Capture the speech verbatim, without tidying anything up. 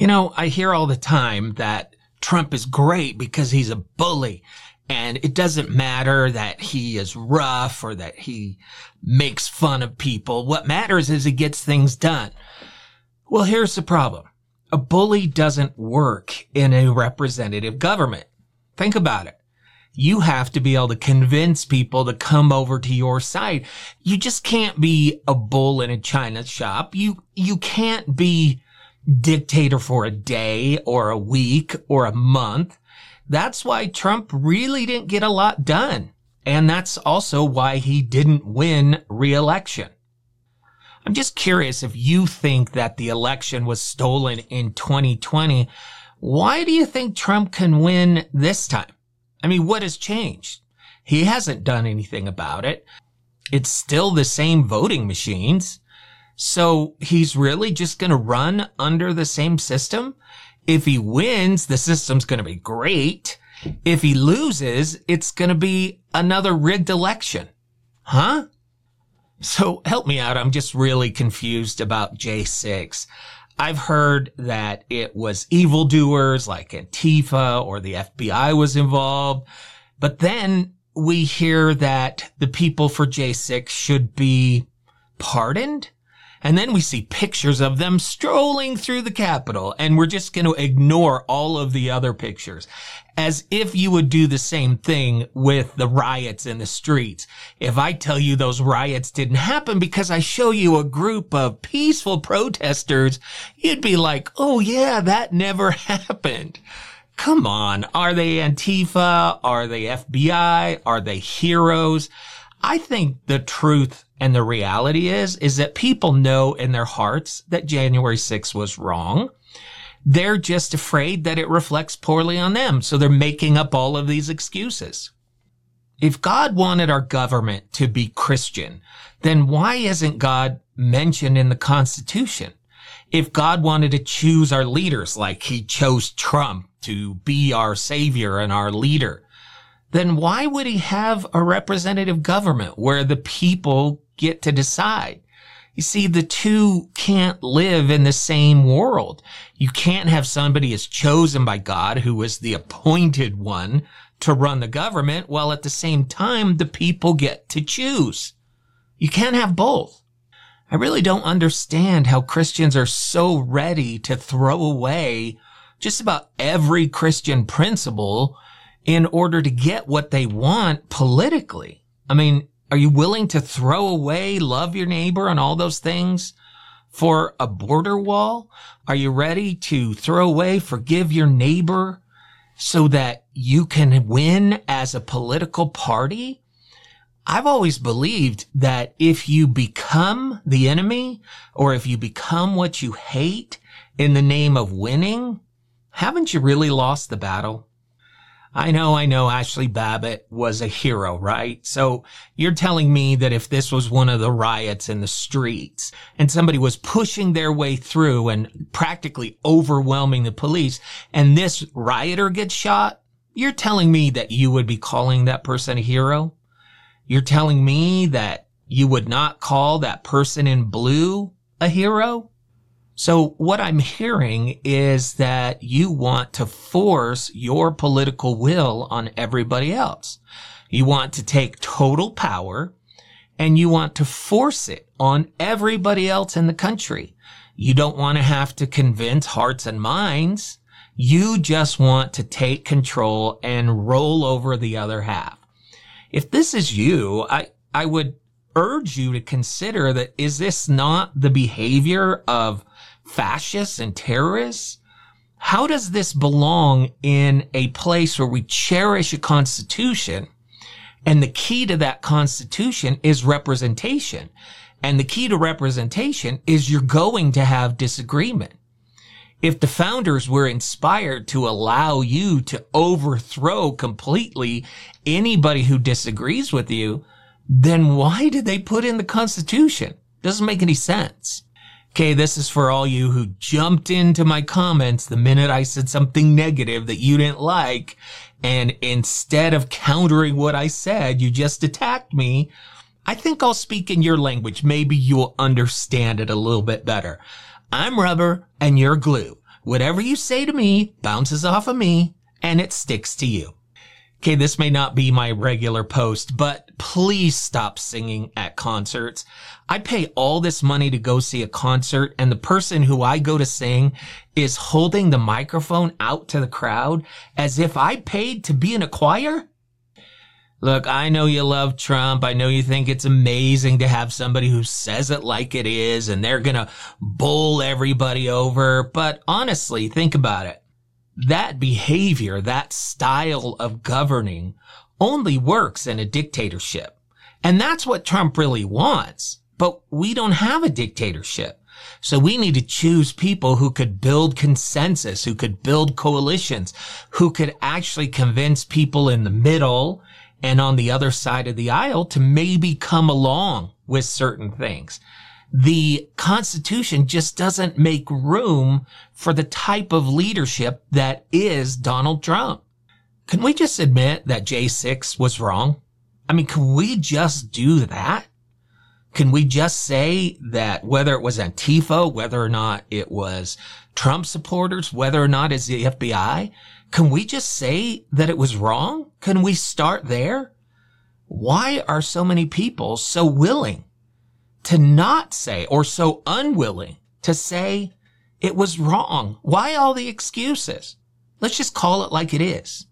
You know, I hear all the time that Trump is great because he's a bully, and it doesn't matter that he is rough or that he makes fun of people. What matters is he gets things done. Well, here's the problem. A bully doesn't work in a representative government. Think about it. You have to be able to convince people to come over to your side. You just can't be a bull in a china shop. You, you can't be dictator for a day or a week or a month. That's why Trump really didn't get a lot done. And that's also why he didn't win re-election. I'm just curious, if you think that the election was stolen in twenty twenty, why do you think Trump can win this time? I mean, what has changed? He hasn't done anything about it. It's still the same voting machines. So he's really just going to run under the same system. If he wins, the system's going to be great. If he loses, it's going to be another rigged election. Huh? So help me out. I'm just really confused about J six. I've heard that it was evildoers like Antifa or the F B I was involved. But then we hear that the people for J six should be pardoned. And then we see pictures of them strolling through the Capitol. And we're just going to ignore all of the other pictures, as if you would do the same thing with the riots in the streets. If I tell you those riots didn't happen because I show you a group of peaceful protesters, you'd be like, oh, yeah, that never happened. Come on. Are they Antifa? Are they F B I? Are they heroes? I think the truth and the reality is, is that people know in their hearts that January sixth was wrong. They're just afraid that it reflects poorly on them. So they're making up all of these excuses. If God wanted our government to be Christian, then why isn't God mentioned in the Constitution? If God wanted to choose our leaders, like he chose Trump to be our savior and our leader, then why would he have a representative government where the people get to decide? You see, the two can't live in the same world. You can't have somebody as chosen by God, who is the appointed one to run the government, while at the same time, the people get to choose. You can't have both. I really don't understand how Christians are so ready to throw away just about every Christian principle in order to get what they want politically. I mean, are you willing to throw away love your neighbor and all those things for a border wall? Are you ready to throw away forgive your neighbor so that you can win as a political party? I've always believed that if you become the enemy, or if you become what you hate in the name of winning, haven't you really lost the battle? I know, I know Ashley Babbitt was a hero, right? So you're telling me that if this was one of the riots in the streets and somebody was pushing their way through and practically overwhelming the police, and this rioter gets shot, you're telling me that you would be calling that person a hero? You're telling me that you would not call that person in blue a hero? So what I'm hearing is that you want to force your political will on everybody else. You want to take total power, and you want to force it on everybody else in the country. You don't want to have to convince hearts and minds. You just want to take control and roll over the other half. If this is you, I, I would urge you to consider that, is this not the behavior of fascists and terrorists? How does this belong in a place where we cherish a constitution? And the key to that constitution is representation. And the key to representation is you're going to have disagreement. If the founders were inspired to allow you to overthrow completely anybody who disagrees with you, then why did they put in the Constitution? Doesn't make any sense. Okay, this is for all you who jumped into my comments the minute I said something negative that you didn't like, and instead of countering what I said, you just attacked me. I think I'll speak in your language. Maybe you'll understand it a little bit better. I'm rubber and you're glue. Whatever you say to me bounces off of me and it sticks to you. Okay, this may not be my regular post, but please stop singing at concerts. I pay all this money to go see a concert, and the person who I go to sing is holding the microphone out to the crowd as if I paid to be in a choir. Look, I know you love Trump. I know you think it's amazing to have somebody who says it like it is, and they're going to bowl everybody over. But honestly, think about it. That behavior, that style of governing only works in a dictatorship. And that's what Trump really wants. But we don't have a dictatorship. So we need to choose people who could build consensus, who could build coalitions, who could actually convince people in the middle and on the other side of the aisle to maybe come along with certain things. The Constitution just doesn't make room for the type of leadership that is Donald Trump. Can we just admit that J six was wrong? I mean, can we just do that? Can we just say that whether it was Antifa, whether or not it was Trump supporters, whether or not it's the F B I, can we just say that it was wrong? Can we start there? Why are so many people so willing to not say, or so unwilling to say, it was wrong? Why all the excuses? Let's just call it like it is.